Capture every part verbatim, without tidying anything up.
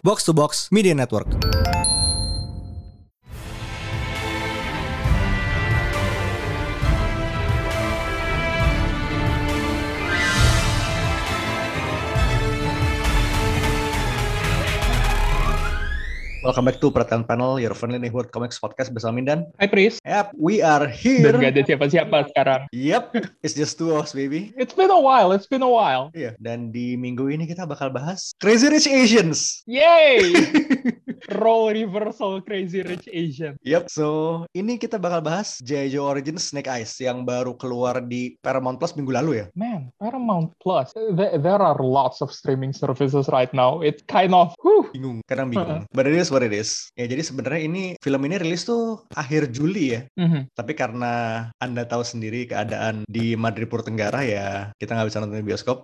Box to Box Media Network. Welcome back to Perhatian Panel, your friendly neighborhood comics podcast bersama Mindan. Hi Pris. Yep, we are here. Dan gak ada siapa-siapa sekarang. Yep, it's just two of us, baby. It's been a while, it's been a while. Iya, yeah. Dan di minggu ini kita bakal bahas Crazy Rich Asians. Yay! Role reversal Crazy Rich Asians. Yep, so ini kita bakal bahas J I Joe Origins Snake Eyes yang baru keluar di Paramount Plus minggu lalu ya. Man, Paramount Plus. There, there are lots of streaming services right now. It's kind of... Whew. Bingung, kadang bingung. Uh-huh. But it is what it is. Ya, jadi sebenarnya ini film ini rilis tuh akhir Juli ya. Mm-hmm. Tapi karena Anda tahu sendiri keadaan di Madripoor Tenggara ya, kita nggak bisa nonton di bioskop.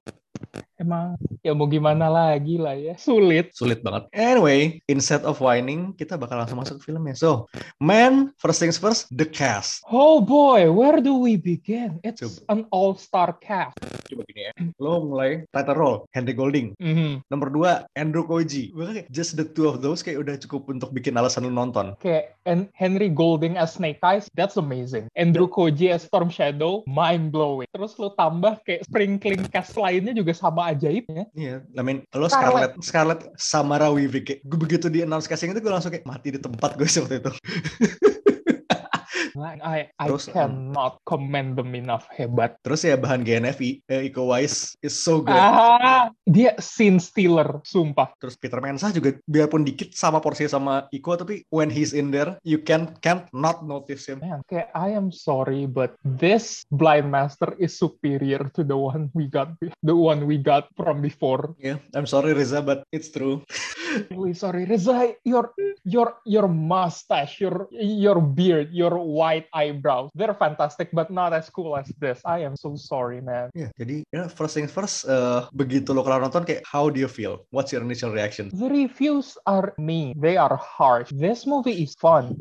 Emang ya mau gimana lagi lah ya, sulit sulit banget. Anyway, instead of whining, kita bakal langsung masuk ke filmnya. So man, first things first, the cast. Oh boy, where do we begin? It's coba. An all-star cast. Coba gini ya, lo mulai title role Henry Golding, mm-hmm. Nomor dua Andrew Koji. Just the two of those kayak udah cukup untuk bikin alasan lo nonton. Kayak and Henry Golding as Snake Eyes, that's amazing. Andrew Koji as Storm Shadow, mind blowing. Terus lo tambah kayak sprinkling cast lainnya juga sama ajaibnya. Iya, yeah, I mean, lo Scarlett, Scarlett Samarawi, kayak gue begitu di announce casting itu gue langsung kayak mati di tempat gue waktu itu. I, I terus, cannot commend them enough. Hebat. Terus ya bahan G N F I, eh, Iko Uwais is so good. Ah, dia scene stealer, sumpah. Terus Peter Mensah juga biarpun dikit sama porsi sama Iko, tapi when he's in there, you can can't not notice him. Man, okay, I am sorry, but this Blind Master is superior to the one we got, the one we got from before. Yeah, I'm sorry Reza, but it's true. Really sorry Reza, your your your mustache, your your beard, your white eyebrows, they're fantastic but not as cool as this. I am so sorry, man. Yeah, jadi you know, first things first, uh, begitu lo kelar nonton kayak how do you feel? What's your initial reaction? The reviews are mean. They are harsh. This movie is fun.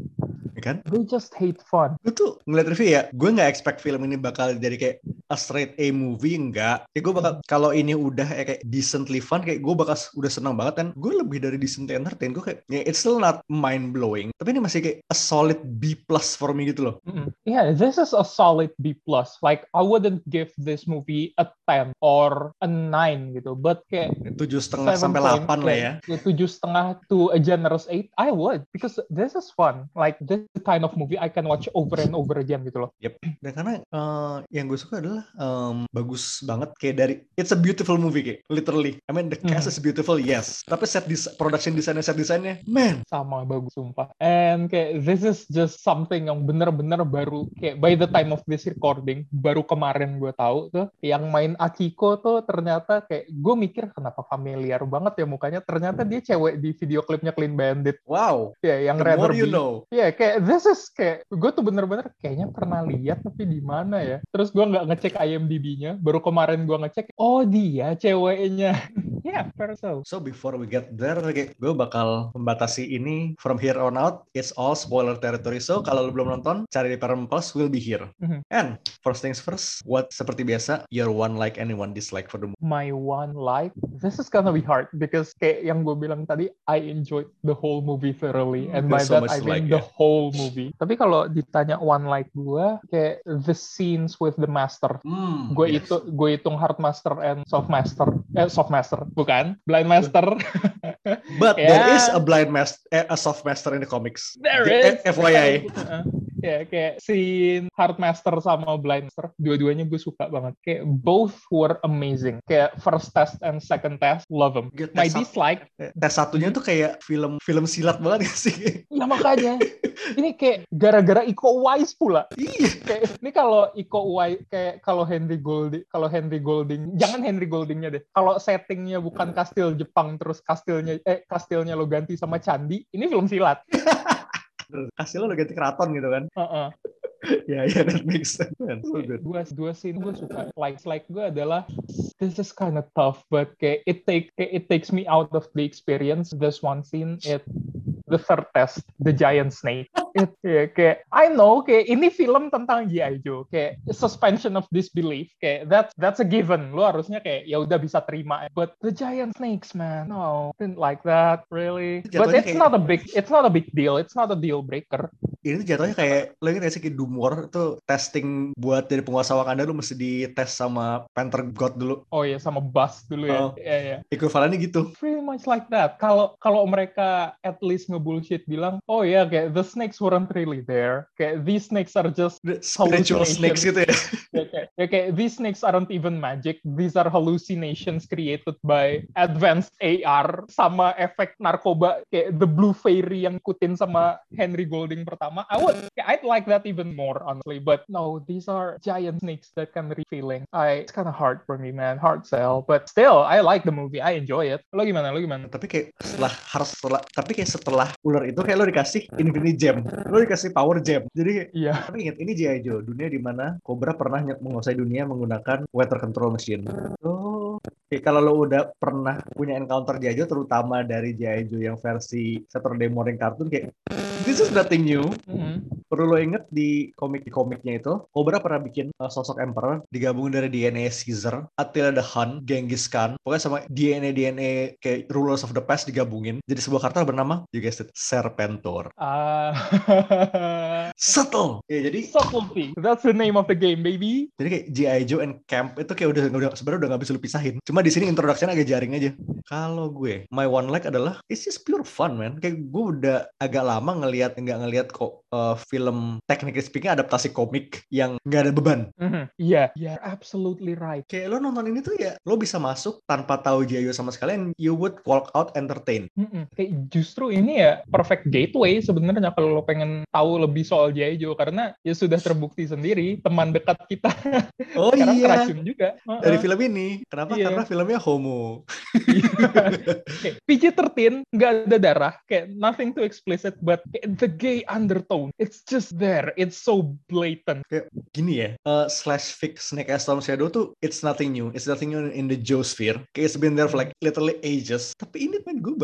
Kan? They just hate fun. Gue tuh ngeliat review ya, gue gak expect film ini bakal jadi kayak a straight A movie, enggak. Ya gue bakal, kalau ini udah ya, kayak decently fun, kayak gue bakal udah senang banget kan. Gue lebih dari decently entertain, gue kayak, yeah, it's still not mind blowing. Tapi ini masih kayak a solid B plus for me gitu loh. Mm-hmm. Yeah, this is a solid B plus. Like, I wouldn't give this movie a ten or a nine gitu. But kayak tujuh koma lima sampai delapan lah ya. Ya tujuh koma lima to a generous eight, I would. Because this is fun. Like, this kind of movie I can watch over and over again gitu loh. Yep. Dan karena uh, yang gue suka adalah um, bagus banget kayak dari it's a beautiful movie kayak literally. I mean the cast mm-hmm. is beautiful, yes. Tapi set dis- production desainnya, set desainnya, man, sama bagus sumpah. And kayak this is just something yang bener-bener baru kayak by the time of this recording baru kemarin gue tahu tuh yang main Akiko tuh ternyata kayak gue mikir kenapa familiar banget ya mukanya, ternyata dia cewek di video klipnya Clean Bandit. Wow. Ya yang the more you know. Ya kayak this is kayak gue tuh bener-bener kayaknya pernah lihat tapi di mana ya. Terus gue nggak ngecek I M D B-nya. Baru kemarin gue ngecek. Oh dia ceweknya. Yeah, so. So before we get there, okay, gue bakal membatasi ini from here on out. It's all spoiler territory. So kalau lo belum nonton, cari di Paramount Plus. We'll be here. Mm-hmm. And first things first. What seperti biasa, your one like and one dislike for the movie. My one like. This is gonna be hard because kayak yang gue bilang tadi, I enjoyed the whole movie thoroughly. And by so that I mean like, the yeah. whole movie. Tapi kalau ditanya one like gue, kayak the scenes with the master. Mm, gue yes. itu gue hitung hard master and soft master, eh soft master bukan blind master. But yeah. There is a blind master, a soft master in the comics. There the, is. F Y I. Ya, kayak scene Hard Master sama Blind Master, dua-duanya gue suka banget. Kayak both were amazing. Kayak first test and second test, love them. Tes my sat- dislike. Tes satunya tuh kayak film film silat banget gak sih? Ya makanya. Ini kayak gara-gara Iko Uwais pula. Iya. Kayak, ini kalau Iko Uwais, kayak kalau Henry Golding, kalau Henry Golding, jangan Henry Goldingnya deh. Kalau settingnya bukan kastil Jepang, terus kastilnya, eh kastilnya lo ganti sama candi, ini film silat. Kasih lo udah ganti keraton gitu kan. Uh-uh. Ya, yeah, yeah, that makes sense. So good. Dua, dua scene gue suka. Like-like gue adalah this is kind of tough, but kayak it take kayak it takes me out of the experience. This one scene, it the third test, the giant snake. ya, kayak I know, kayak ini film tentang G I. Joe, kayak suspension of disbelief, kayak that's that's a given. Lu harusnya kayak ya udah bisa terima. But the giant snakes, man, no, didn't like that really. Jatuhnya but it's kayak... not a big, it's not a big deal, it's not a deal breaker. Ini tuh jatuhnya kayak lo inget gak sih kayak Doom War tuh testing buat jadi penguasa Wakanda lu mesti dites sama Panther God dulu. Oh iya, sama Buzz dulu ya. Oh. Iya iya. Ekuivalennya gitu. Pretty much like that. Kalau kalau mereka at least ngebullshit bilang, "Oh iya, yeah, kayak the snakes weren't really there. Kayak these snakes are just spiritual snakes gitu ya." Ya kayak, ya kayak these snakes aren't even magic. These are hallucinations created by advanced A R sama efek narkoba kayak the blue fairy yang kutin sama Henry Golding pertama. I would, I'd like that even more honestly, but no, these are giant snakes that can be feeling. I, it's kind of hard for me, man, hard sell. But still, I like the movie, I enjoy it. Lo gimana, lo gimana? Tapi kayak setelah harus setelah, tapi kayak setelah ular itu kayak lo dikasih Infinity Gem, lo dikasih Power Gem. Jadi, yeah. Tapi ingat ini G I. Joe, dunia di mana Cobra pernah menguasai dunia menggunakan weather control machine. Oh. Oke, kalau lo udah pernah punya encounter G I. Joe, terutama dari G I. Joe yang versi Saturday morning cartoon, kayak this is nothing new. Mm-hmm. Perlu lo inget di komik-komiknya itu, Cobra pernah bikin uh, sosok Emperor digabung dari D N A Caesar, Attila the Hun, Genghis Khan, pokoknya sama D N A D N A kayak rulers of the past digabungin jadi sebuah karta bernama, you guys, Serpentor. Uh... Subtle. Ya, jadi subtlety. That's the name of the game, baby. Jadi kayak G I. Joe and Camp itu kayak udah, udah sebenarnya udah nggak bisa lo pisahin. Cuma di sini introduction-nya agak jaring aja. Kalau gue, my one like adalah it's just pure fun, man. Kayak gue udah agak lama ngelihat nggak ngelihat kok uh, film technically speaking adaptasi komik yang nggak ada beban. Iya, mm-hmm. yeah, yeah, absolutely right. Kayak lo nonton ini tuh ya, lo bisa masuk tanpa tahu G I. Joe sama sekali, and you would walk out entertained. Mm-hmm. Kayak justru ini ya perfect gateway sebenarnya kalau lo pengen tahu lebih soal G I. Joe karena ya sudah terbukti sendiri teman dekat kita. Oh sekarang iya. Teracun juga uh-uh. dari film ini. Kenapa? Apa? Yeah. Karena filmnya homo. Okay. P G thirteen, nggak ada darah, kayak nothing too explicit, but the gay undertone, it's just there, it's so blatant. Kayak gini ya, uh, slash fic Snake as Storm Shadow tuh, it's nothing new, it's nothing new in the Joe sphere. Kayak it's been there for like literally ages. Tapi ini main gue,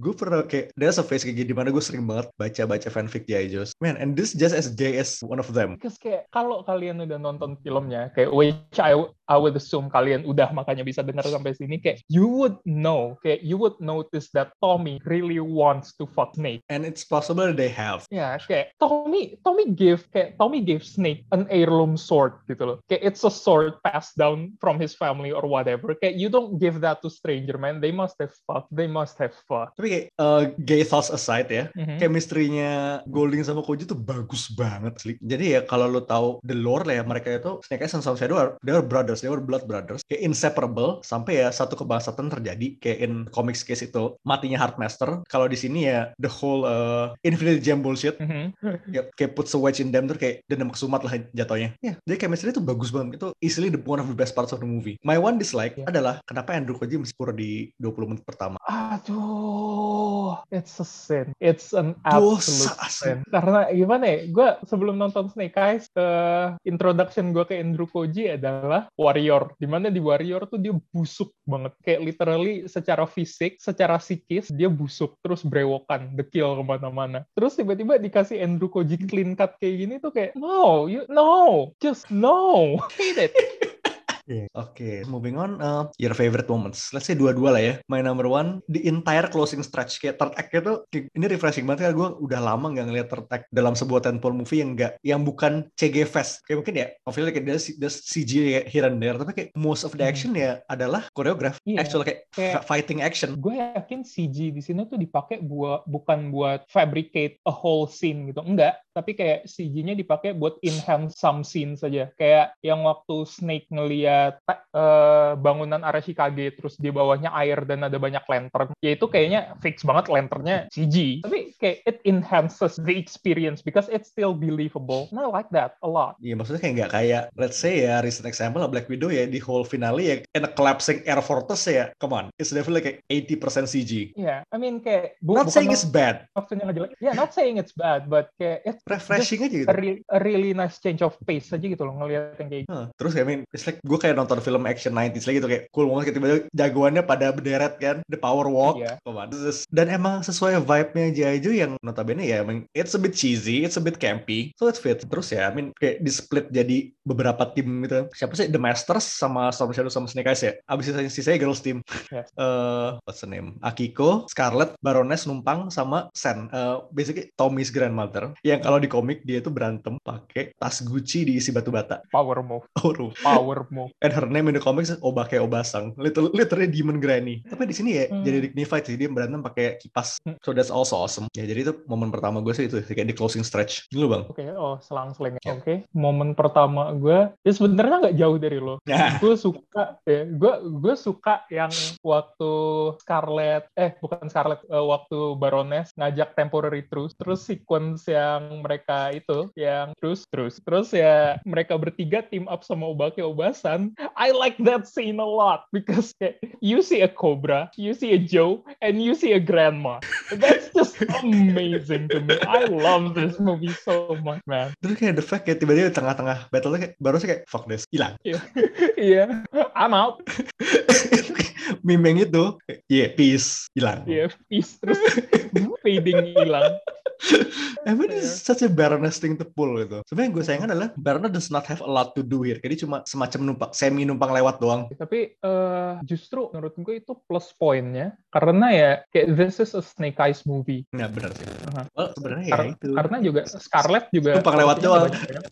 gue pernah kayak there's a phase kayak gini, dimana gue sering banget baca-baca fanfic G I. Joe. Man, and this just as gay as one of them. Because kayak kalau kalian udah nonton filmnya, kayak which I, I would assume kalian udah maka bisa dengar sampai sini, kayak you would know, kayak you would notice that Tommy really wants to fuck Snake, and it's possible they have. Ya, yeah, kayak Tommy, Tommy gave, kayak Tommy gave Snake an heirloom sword gitu loh. Kayak it's a sword passed down from his family or whatever. Kayak you don't give that to stranger, man. They must have fucked. They must have fucked. Tapi kayak uh, gay thoughts aside ya, mm-hmm. chemistry-nya Golding sama Koji tuh bagus banget sih. Jadi ya kalau lo tahu the lore lah ya, mereka itu Snake and Storm Shadow are, they were brothers, they were blood brothers. Kayak inseparable. Sampai ya satu kebahasatan terjadi kayak in comics case itu matinya Heartmaster. Kalau di sini ya the whole uh, Infinity Gem bullshit mm-hmm. kayak, kayak puts a wedge in them tuh kayak dendam kesumat lah jatuhnya. Yeah. Jadi chemistry itu bagus banget. Itu easily the one of the best parts of the movie. My one dislike yeah. adalah kenapa Andrew Koji mesti pura di dua puluh menit pertama. Aduh, it's a sin. It's an absolute Dosa, sin. Karena gimana ya, gue sebelum nonton Snake Eyes uh, introduction gue ke Andrew Koji adalah Warrior. Dimana di Warrior tuh dia busuk banget, kayak literally secara fisik, secara psikis dia busuk, terus brewokan, dekil kemana-mana, terus tiba-tiba dikasih Andrew Koji clean cut kayak gini tuh kayak no, you, no, just no, hate it. Yeah. Oke, okay. Moving on, uh, your favorite moments. Let's say dua-dua lah ya. My number one, the entire closing stretch kayak third act itu, ini refreshing banget. Karena gue udah lama nggak ngeliat third act dalam sebuah tentpole movie yang nggak, yang bukan C G fest. Kayak mungkin ya, obviously kayak there's, there's C G here and there. Tapi kayak most of the action hmm. ya adalah choreograph, yeah. actual kayak, kayak fighting action. Gue yakin C G di sini tuh dipakai buat bukan buat fabricate a whole scene gitu, enggak. Tapi kayak C G-nya dipakai buat enhance some scene saja. Kayak yang waktu Snake ngeliat uh, bangunan Arashikage, terus di bawahnya air dan ada banyak lantern. Ya itu kayaknya fix banget lanternnya C G. Tapi kayak it enhances the experience because it's still believable. And I like that a lot. Iya, maksudnya kayak nggak kayak, let's say ya, recent example Black Widow ya, di whole finale ya, and a collapsing air fortress ya, come on. It's definitely like eighty percent C G. Yeah, I mean kayak... Bu- not saying it's bad. Maksudnya nggak jelek. Yeah, not saying it's bad, but kayak it's refreshing just aja gitu. A, re- a really nice change of pace aja gitu loh ngelihat yang kayak gitu. Huh. Terus I mean, it's like gue kayak nonton film action nineties lagi gitu, kayak cool banget, tiba-tiba jagoannya pada berderet kan, the power walk, yeah. Dan emang sesuai vibe-nya G I Joe yang notabene ya emang it's a bit cheesy, it's a bit campy, so it fits. Terus ya I mean kayak di split jadi beberapa tim gitu, siapa sih, The Masters sama Storm Shadow sama Snake Eyes ya, abis sisanya sisanya girls team, yeah. uh, what's the name, Akiko, Scarlet, Baroness numpang sama Sen, uh, basically Tommy's grandmother, yang kalau di komik dia tuh berantem pakai tas Gucci diisi batu bata. Power move. Oh, power move. And her name in the comics is Obake Obasang. Literally, literally demon granny. Tapi di sini ya hmm. jadi dignified sih, dia berantem pakai kipas. Hmm. So that's also awesome. Ya jadi itu momen pertama gue sih itu kayak di closing stretch. Gini lu Bang. Oke, okay, oh selang-selingnya. Yeah. Oke, okay. Momen pertama gue ya sebenarnya nggak jauh dari lo. Nah. Gue suka ya, gue gue suka yang waktu Scarlet eh bukan Scarlet uh, waktu Baroness ngajak temporary truce, terus sequence yang mereka itu yang terus terus terus ya mereka bertiga team up sama Obake Obasan. I like that scene a lot because you see a Cobra, you see a Joe, and you see a grandma. That's just amazing to me. I love this movie so much, man. Terus kayak the fact ya tiba-tiba tengah-tengah battle kayak baru sih kayak fuck this, hilang. Iya, yeah. yeah. I'm out. Mimeng itu, yeah, peace, hilang. Yeah, peace. Terus fading hilang. Emang yeah. It's such a Baroness thing to pull gitu. Sebenarnya gue sayangkan adalah Baroness does not have a lot to do here. Jadi cuma semacam numpang, semi numpang lewat doang. Tapi uh, justru menurut gue itu plus poinnya, karena ya kayak this is a Snake Eyes movie. Nah benar sih. Uh-huh. Well, sebenarnya Kar- ya itu. Karena juga Scarlet juga numpang lewat doang.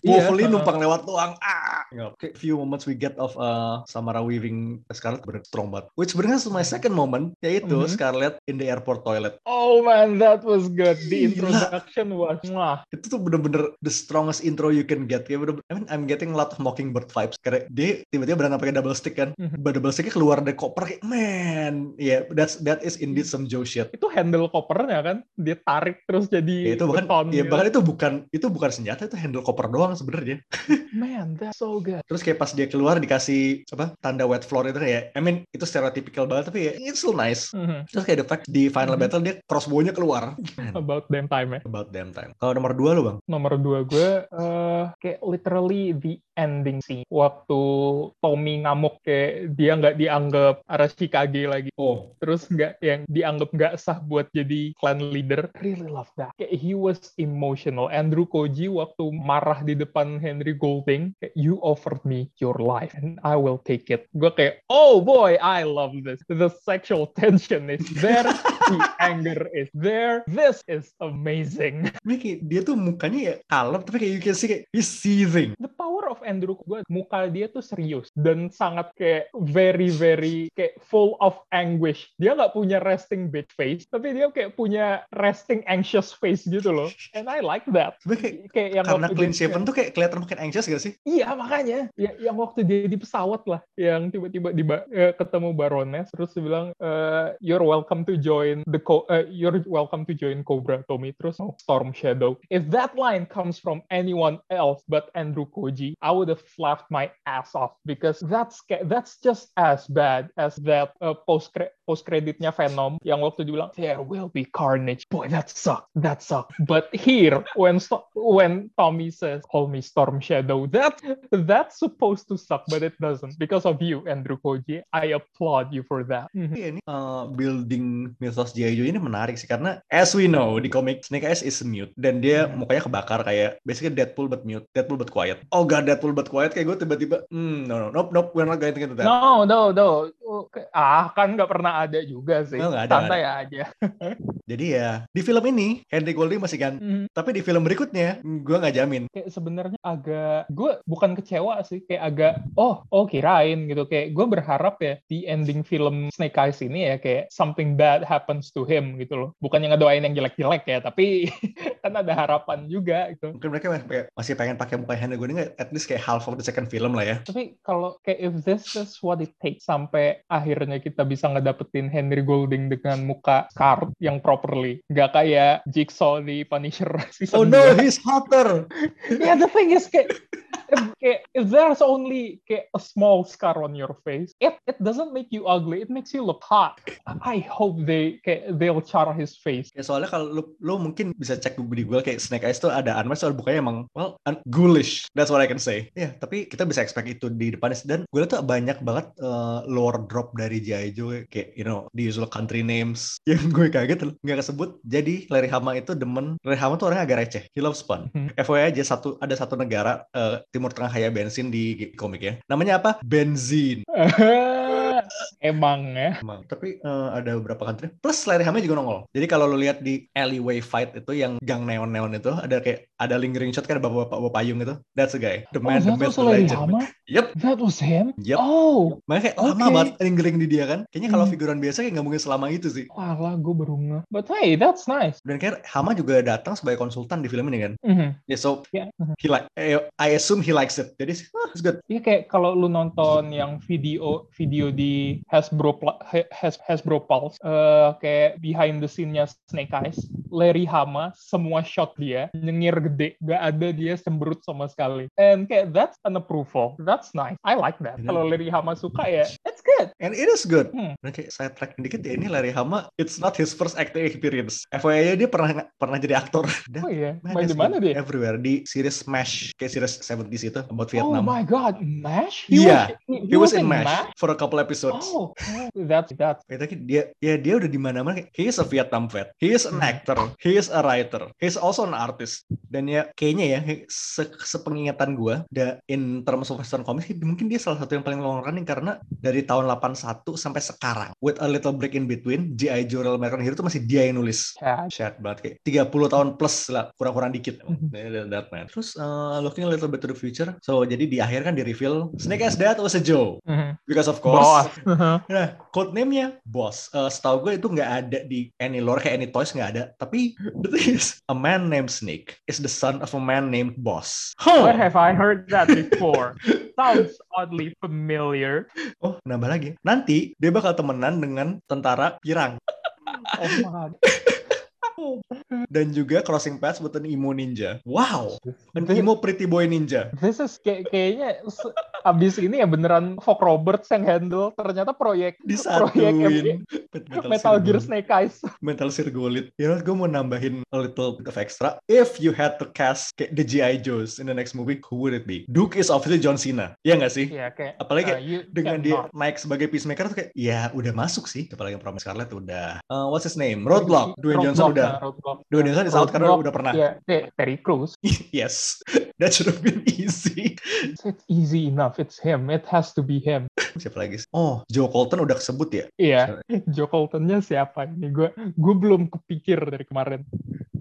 Wolverine yeah, numpang uh, lewat doang. Ah. Okay, few moments we get of uh, Samara weaving Scarlet bener strong banget. Which brings us to my second moment, yaitu mm-hmm. Scarlet in the airport toilet. Oh man, that was good. The intro. Action was wah itu tuh bener-bener the strongest intro you can get. Kayak bener-bener, I mean, I'm getting a lot of Mockingbird vibes. Karena dia tiba-tiba berantem pakai double stick kan, mm-hmm. double sticknya keluar dari koper kayak man, yeah, that's that is indeed some Joe shit. Itu handle kopernya kan, dia tarik terus jadi ya, itu bukan, beton, ya, gitu. Bahkan itu bukan itu bukan senjata, itu handle koper doang sebenarnya. Man, that's so good. Terus kayak pas dia keluar dikasih apa tanda wet floor itu kayak, I mean itu stereotypical banget tapi ya it's so nice. Mm-hmm. Terus kayak the fact di final mm-hmm. battle dia crossbow-nya keluar. Man. About damn time. About damn time. Kalau nomor dua lo Bang? Nomor dua gue uh, kayak literally the ending scene. Waktu Tommy ngamuk kayak dia nggak dianggap Arashikage lagi. Oh. Terus nggak yang dianggap nggak sah buat jadi clan leader. Really love that. Kayak he was emotional. Andrew Koji waktu marah di depan Henry Golding. Kayak, you offered me your life and I will take it. Gue kayak oh boy I love this. The sexual tension is there. The anger is there. This is amazing. Amazing. Kayak, dia tuh mukanya ya kalem, tapi kayak you can see kayak he's seething. The power of Andrew Koji, muka dia tuh serius dan sangat kayak very very kayak full of anguish. Dia nggak punya resting bitch face, tapi dia kayak punya resting anxious face gitu loh. And I like that. Kayak, kayak yang karena clean shaven tuh kayak kelihatan makin anxious gak sih? Iya makanya. Ya, yang waktu dia di pesawat lah, yang tiba-tiba diba, eh, ketemu Baroness, terus dia bilang uh, you're welcome to join the co- uh, you're welcome to join Cobra Tommy. Terus Storm Shadow. If that line comes from anyone else but Andrew Koji, I would have laughed my ass off because that's that's just as bad as that uh, post post creditnya Venom yang waktu dibilang there will be carnage. Boy, that suck, that suck. But here when when Tommy says call me Storm Shadow, that that's supposed to suck, but it doesn't because of you, Andrew Koji. I applaud you for that. Ini uh, building mythos G I Joe ini menarik sih karena as we know di komik Snake Eyes is mute dan dia yeah. mukanya kebakar kayak basically Deadpool but mute, Deadpool but quiet. Oh god, Deadpool but quiet kayak gue tiba-tiba mm, no no nope nope we're not going to get to that. No no no ah kan nggak pernah ada juga sih. Oh, ada, santai ada. Aja. Jadi ya di film ini Henry Golding masih ganteng, mm-hmm. tapi di film berikutnya gue nggak jamin. Kayak sebenarnya agak gue bukan kecewa sih, kayak agak oh oh kirain gitu, kayak gue berharap ya di ending film Snake Eyes ini ya kayak something bad happens to him gitu loh. Bukannya ngedoain yang jelek-jelek ya, tapi kan ada harapan juga gitu. Mungkin mereka masih pengen pakai muka Henry Golding at least kayak half of the second film lah ya. Tapi kalau kayak if this is what it takes sampai akhirnya kita bisa ngedapetin Henry Golding dengan muka Scarlet yang properly, gak kayak Jigsaw di Punisher season two. Oh no, he's hotter. Yeah, the thing is kayak Kayak, if there's only kayak a small scar on your face, it it doesn't make you ugly, it makes you look hot. I hope they kayak, they'll char his face. Ya, soalnya kalau lu, lu mungkin bisa cek di Google kayak Snake Eyes tuh ada anime soal bukanya emang well un- ghoulish. That's what I can say. Ya, yeah, tapi kita bisa expect itu di depannya. Dan gue liat tuh banyak banget uh, lore drop dari G I Joe kayak you know the usual country names yang gue kaget nggak kesebut. Jadi Larry Hama itu demen. Larry Hama tuh orangnya agak receh. He loves fun. Mm-hmm. F Y I aja satu ada satu negara uh, Timur Tengah kaya bensin di komiknya. Namanya apa? Benzin. Emang ya. Emang. Tapi uh, ada beberapa country. Plus Larry Hama juga nongol. Jadi kalau lo lihat di alleyway fight itu yang gang neon-neon itu ada kayak ada lingering shot kan bapak-bapak bawa payung itu. That's a guy. The man, oh, the myth, the legend. Yep. That was him. Yep. Oh. Makanya kayak okay. Lama banget lingering di dia kan. Kayaknya kalau figuran biasa kayak nggak mungkin selama itu sih. Alah, gue baru nge. But hey, that's nice. Dan kayak Hama juga datang sebagai konsultan di film ini kan. Mm-hmm. Yeah, so yeah. Mm-hmm. He like. I assume he likes it. Jadi, ah, it's good. Iya yeah, kayak kalau lu nonton yang video video di di Hasbro Has, Hasbro Pulse uh, kayak behind the scene-nya Snake Eyes, Larry Hama semua shot dia nyengir gede, gak ada dia sembrut sama sekali, and kayak that's an approval, that's nice, I like that. Mm-hmm. Kalau Larry Hama suka ya it's good and it is good. Hmm. Oke, okay, saya track dikit ya, ini Larry Hama it's not his first acting experience. F Y I dia pernah pernah jadi aktor. Oh iya, main di mana dia? Everywhere, di series MASH, kayak series seventies itu about Vietnam. Oh my god, MASH? He yeah, was, he, he was, was in MASH, MASH for a couple episodes. Oh, that's that. Dia, ya dia udah di mana-mana. He is a Vietnam vet. He is an actor. He is a writer. He is also an artist. Dan ya kayaknya ya se- sepengingatan gue, da in terms of Western comics, mungkin dia salah satu yang paling long running karena dari tahun eighty-one sampai sekarang, with a little break in between, G I Joe Real American Hero itu masih dia yang nulis. Shit banget kayak thirty tahun plus lah, kurang-kurang dikit. Mm-hmm. That man. Terus uh, looking a little bit to the future. So jadi di akhir kan di reveal Snake Eyes Dad was a Joe. Mm-hmm. Because of course. Boss. Uh-huh. Nah, codename-nya Boss. Uh, setahu gue itu nggak ada di any lore, kayak any toys nggak ada. Tapi the thing is, a man named Snake is the son of a man named Boss. Huh. Where have I heard that before? Sounds oddly familiar. Oh, nambah lagi. Nanti dia bakal temenan dengan tentara pirang. Oh my god. Dan juga crossing paths with an emo ninja. Wow, an emo pretty boy ninja. This is kayak, kayaknya abis ini ya beneran Fok Roberts yang handle. Ternyata proyek Disatuin proyek Metal, Metal Gear Snake Eyes, Metal Sirgulit. Ya, gue mau nambahin a little bit of extra. If you had to cast kayak the G I Joes in the next movie, who would it be? Duke is obviously John Cena. Iya gak sih? Yeah, kayak, apalagi kayak uh, you, dengan dia not. Naik sebagai peacemaker tuh kayak ya udah masuk sih. Apalagi yang Promise Scarlet udah uh, what's his name? Roadblock. Dwayne Roadblock. Johnson udah Dwayne Johnson is out karena udah pernah. Yeah, Terry Crews. Yes, that should have been easy. It's easy enough. It's him. It has to be him. Siapa lagi? Oh, Joe Colton udah kesebut ya? Iya. Yeah. Joe Coltonnya siapa ini? Gue gue belum kepikir dari kemarin.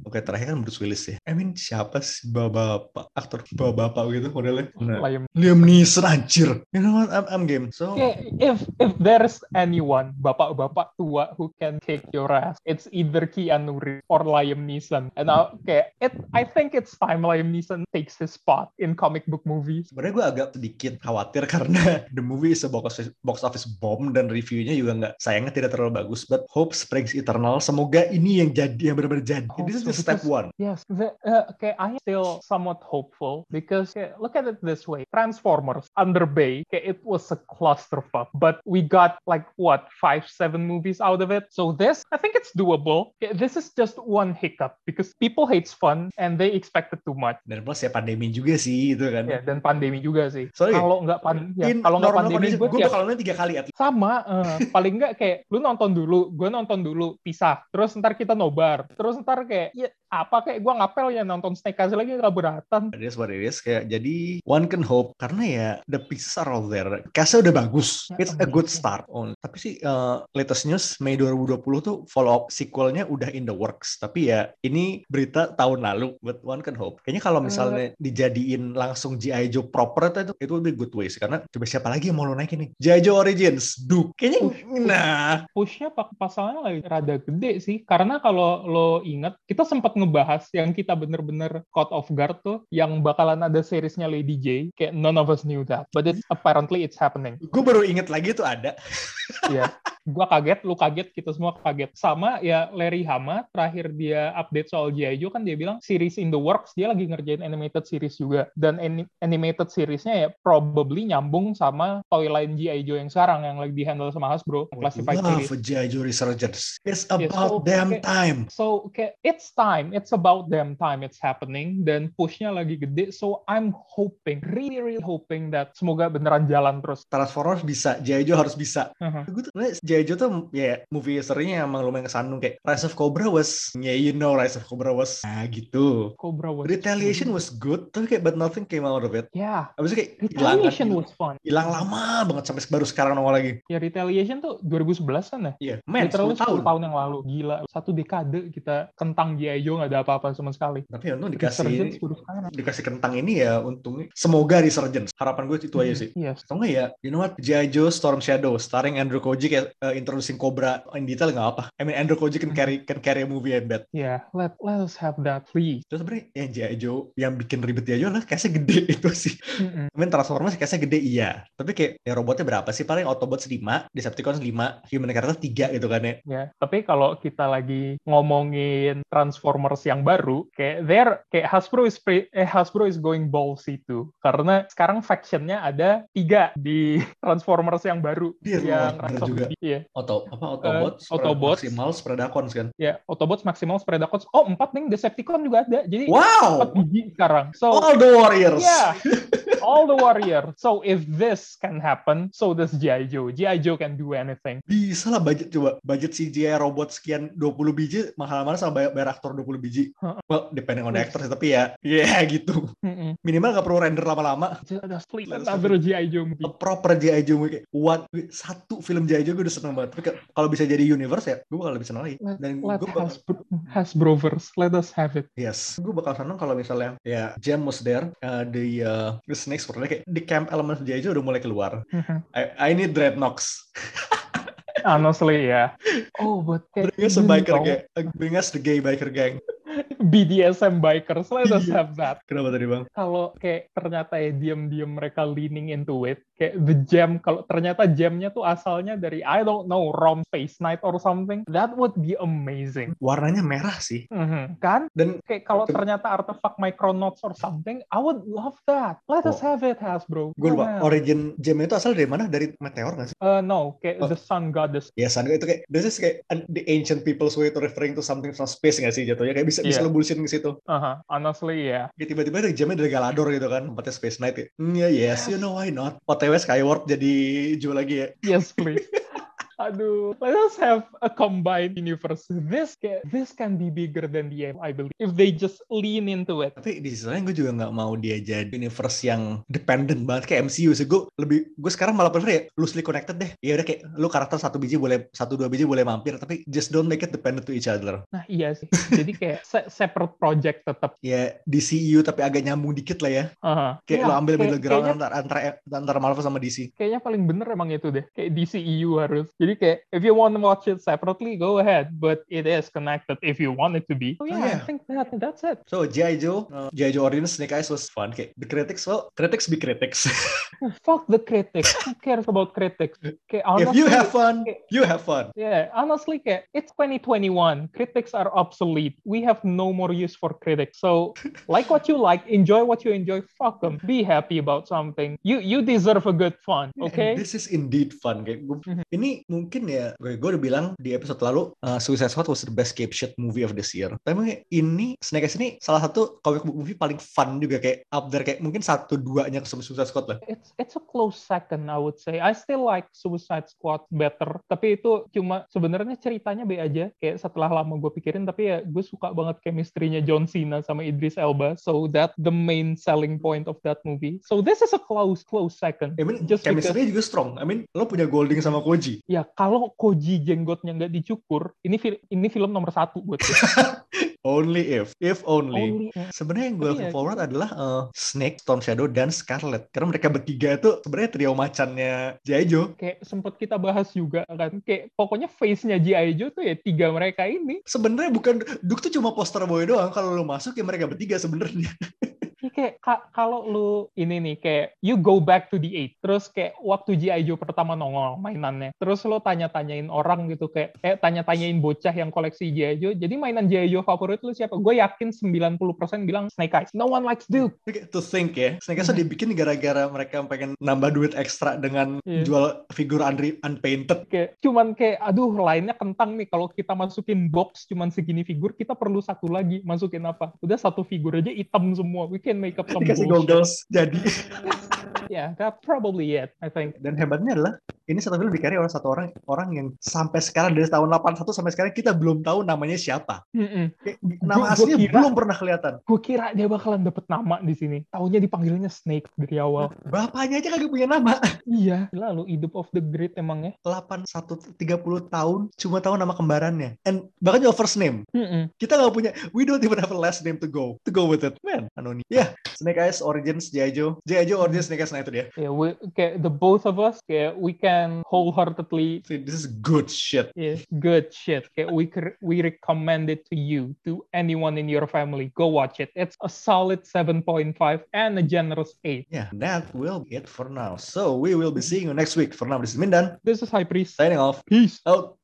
Oke, terakhir kan Bruce Willis ya. I mean, siapa sih bapak-bapak? Aktor bapak-bapak gitu modelnya. Nah. Liam. Liam Neeson, anjir. You know what? I'm, I'm game. So, okay, if if there's anyone, bapak-bapak tua who can kick your ass, it's either Keanu Reeves or Liam Neeson. And I, okay, it, I think it's time Liam Neeson takes his spot in comic book movies. Sebenarnya gue agak sedikit khawatir karena the movie is a box office, box office bomb dan reviewnya juga nggak, sayangnya tidak terlalu bagus. But hope springs eternal. Semoga ini yang jadi, yang benar-benar jadi. Oh, this is so step one. Yes. The, uh, okay, I'm still somewhat hopeful because okay, look at it this way. Transformers Under Bay, okay, it was a clusterfuck, but we got like what five, seven movies out of it. So this, I think it's doable. Okay, this is just one hiccup because people hates fun and they expected too much. Dan plus ya pandemi juga sih itu kan. Ya yeah, dan pandemi juga sih. Kalau nggak pan, ya, kalau nggak pandemi gue bakal nonton tiga kali at least. Sama. Uh, paling nggak kayak lu nonton dulu, gue nonton dulu, pisah. Terus ntar kita nobar. Terus ntar kayak ya, apa kayak gue ngapel ya nonton Snake Eyes lagi gak beratan. That's what it is. Kayak jadi one can hope karena ya the pieces are all there. Cast-nya udah bagus. It's a good start. On. Tapi sih uh, latest news Mei twenty twenty tuh follow up sequelnya udah in the works. Tapi ya ini berita tahun lalu. But one can hope. Kayaknya kalau misalnya uh, dijadiin langsung G I Joe proper itu itu lebih good ways karena coba siapa lagi yang mau lo naikin nih? G I Joe Origins. Duh. Kayaknya push, nah push-nya pasalnya lagi rada gede sih karena kalau lo ingat kita sempat sempat ngebahas yang kita bener-bener caught off guard tuh, yang bakalan ada seriesnya Lady J, kayak none of us knew that, but it's, apparently it's happening. Gue baru inget lagi tuh ada. Iya. yeah. Gue kaget, lu kaget, kita semua kaget. Sama ya Larry Hama, terakhir dia update soal G I. Joe kan dia bilang series in the works, dia lagi ngerjain animated series juga. Dan an- animated seriesnya ya probably nyambung sama toyline G I. Joe yang sekarang, yang lagi di-handle sama Hasbro, classified series. Love G I. Joe Resurgence. It's about yeah, so, damn okay. time. So okay, it's time, it's about damn time, it's happening. Dan pushnya lagi gede, so I'm hoping, really really hoping that semoga beneran jalan terus. Transformers bisa, G I. Joe harus bisa. Uh-huh. Gue tuh, G I. Joe tuh ya yeah, movie serinya emang lumayan kesandung, kayak Rise of Cobra was, yeah you know Rise of Cobra was, nah gitu. Cobra was Retaliation good. was good, tapi kayak but nothing came out of it. Yeah. Abis itu kayak Retaliation ilang, was fun. Hilang lama banget sampai baru sekarang nongol lagi. Ya Retaliation tuh dua ribu sebelas kan ya? Iya. Yeah. Literally sepuluh tahun yang lalu. Gila. Satu dekade kita kentang G I. Joe gak ada apa-apa sama sekali. Tapi ya untung dikasih dikasih kentang ini ya, untungnya. Semoga Resurgence. Harapan gue itu aja sih. Yes. Atau gak ya, you know what, G I. Joe Storm Shadow starring Andrew Koji kayak uh, introducing Cobra in detail gak apa. I mean Andrew Koji can carry can carry a movie I bet. Yeah. Let, let us have that please. Terus sebenernya yang G I. Joe yang bikin ribet G I. Joe lah case-nya gede itu sih. Mm-hmm. I mean Transformers case-nya gede iya. Tapi kayak ya robotnya berapa sih? Paling Autobots lima, Decepticons lima, Human Carter tiga gitu kan ya. Yeah. Tapi kalau kita lagi ngomongin Transformers yang baru, kayak there kayak Hasbro is pre, eh, Hasbro is going ballsy too, karena sekarang factionnya ada tiga di Transformers yang baru. Dia yang Transformers juga. Iya. Auto apa Autobots, uh, Autobots Maximals, Predacons kan? Ya, yeah, Autobots, Maximals, Predacons. Oh, empat nih Decepticon juga ada. Jadi wow. empat biji sekarang. So all the warriors. Yeah. All the warriors. So if this can happen, so does G I. Joe. G I. Joe can do anything. Bisa lah budget coba. Budget si G I robot sekian dua puluh biji, mahal-mahal sama bayar aktor dua puluh biji. Huh? Well, depending on the actors, tapi ya, ya yeah, gitu. Mm-mm. Minimal gak perlu render lama-lama. Just please another G I. Joe movie. A proper G I. Joe movie. What? Satu film G I. Joe gue udah seneng banget. Tapi kalau bisa jadi universe ya, gue bakal lebih seneng lagi. Dan let, let Hasbro, Hasbrovers, let us have it. Yes. Gue bakal seneng kalau misalnya, ya, Jam was there, uh, the, uh, the Snake next sepertinya kayak the camp element dia aja udah mulai keluar. I, I need Dreadnoks. Honestly ya. Yeah. Oh, but bring us a biker gang. Bring us the gay biker gang. B D S M bikers, let us have that. Kenapa tadi bang? Kalau kayak ternyata ya diam-diam mereka leaning into it, kayak the Jam, kalau ternyata Jamnya tuh asalnya dari I don't know Rom Space Knight or something, that would be amazing. Warnanya merah sih, mm-hmm. kan? Dan kayak kalau ternyata artefak Micronauts or something, I would love that. Let oh. us have it, Hasbro. Gue lupa, yeah. Origin Jamnya itu asal dari mana? Dari meteor nggak sih? Uh, no, kayak oh. the Sun Goddess. Ya, yeah, Sun Goddess itu kayak this is kayak the ancient people's way to referring to something from space nggak sih jatuhnya kayak bisa. Yeah. Bisa lo bullshit ke situ. Uh-huh. Honestly, ya. Yeah. Ya tiba-tiba ada Jamnya dari Galador gitu kan, tempatnya Space Knight ya. Mm, yeah, yes, you know why not. O T W Skyward jadi jual lagi ya. Yes, please. Aduh, let us have a combined universe. This can, this can be bigger than the M, I believe. If they just lean into it. Tapi di sisi lain gue juga nggak mau dia jadi universe yang dependent banget kayak M C U. So, gue lebih gue sekarang malah prefer ya loosely connected deh. Ya udah kayak lu karakter satu biji boleh satu dua biji boleh mampir, tapi just don't make it dependent to each other. Nah iya sih. Jadi kayak se- separate project tetap. Ya D C U tapi agak nyambung dikit lah ya. Uh-huh. Kayak ya, lu ambil kayak, middle ground kayaknya, antara antara Marvel sama D C. Kayaknya paling bener emang itu deh. Kayak D C U harus. Jadi kayak, if you want to watch it separately, go ahead. But it is connected if you want it to be. So yeah, oh, yeah. I think that that's it. So G I. Joe, uh, G I. Joe Origins Snake Eyes was fun. Kayak the critics, well, critics be critics. Fuck the critics. Who cares about critics? Kayak, honestly, if you have fun, kayak, you have fun. Yeah, honestly, kayak, it's twenty twenty-one. Critics are obsolete. We have no more use for critics. So, like what you like, enjoy what you enjoy. Fuck them. Be happy about something. You you deserve a good fun, okay? And this is indeed fun. Kayak, ini mungkin ya, gue, gue udah bilang di episode lalu uh, Suicide Squad was the best cape shit movie of this year. Tapi ini Snake Eyes ini salah satu comic book movie paling fun juga, kayak up there, kayak mungkin satu duanya sama Suicide Squad lah. It's it's a close second I would say. I still like Suicide Squad better. Tapi itu cuma sebenarnya ceritanya be aja. Kayak setelah lama gue pikirin, tapi ya gue suka banget chemistry-nya John Cena sama Idris Elba. So that the main selling point of that movie. So this is a close close second. I mean, just chemistry-nya because... juga strong. I mean, lo punya Golding sama Koji. Ya, kalau Koji jenggotnya nggak dicukur, ini, ini film nomor satu buat gue. Only if, if only. only Sebenarnya yang gue oh, iya. forward adalah uh, Snake, Storm Shadow, dan Scarlet. Karena mereka bertiga itu sebenarnya trio macannya G I. Joe. Kayak sempat kita bahas juga kan. Kayak pokoknya face-nya G I. Joe tuh ya tiga mereka ini. Sebenarnya bukan, Duke tuh cuma poster boy doang. Kalau lu masuk ya mereka bertiga sebenarnya. Ini kayak ka- kalau lu ini nih kayak you go back to the eight, terus kayak waktu G I. Joe pertama nongol mainannya, terus lo tanya-tanyain orang gitu kayak eh tanya-tanyain bocah yang koleksi G I. Joe, jadi mainan G I. Joe favorit lu siapa? Gue yakin sembilan puluh persen bilang Snake Eyes. No one likes Duke. To think ya, Snake Eyes tuh dibikin gara-gara mereka pengen nambah duit ekstra dengan yeah. jual figur un- unpainted. Kayak, cuman kayak aduh lainnya kentang nih, kalau kita masukin box cuman segini figur, kita perlu satu lagi, masukin apa? Udah satu figur aja hitam semua. We can make up some bullshit. Dikasih goggles, jadi. Yeah, that probably it, I think. Dan hebatnya adalah, ini satu film dikarya oleh satu orang orang yang sampai sekarang, dari tahun delapan puluh satu sampai sekarang, kita belum tahu namanya siapa. Kayak, nama aslinya kira, belum pernah kelihatan. Gue kira dia bakalan dapet nama di sini. Taunya dipanggilnya Snake dari awal. Bapaknya aja kagak punya nama. Iya, lalu hidup of the great emangnya. delapan puluh satu, tiga puluh tahun, cuma tahu nama kembarannya. And bahkan juga first name. Mm-mm. Kita gak punya, we don't even have a last name to go. To go with it. Man, anonim. Ya, yeah. Snake Eyes Origins G I. Joe. G I. Joe Origins Snake Eyes, nah itu dia. Yeah, we, kayak the both of us, kayak we can wholeheartedly say this is good shit. Yeah, good shit. Kayak we we recommend it to you, to anyone in your family. Go watch it. It's a solid seven point five and a generous eight. Yeah, that will be it for now. So we will be seeing you next week. For now, this is Mindan. This is High Priest. Signing off. Peace out.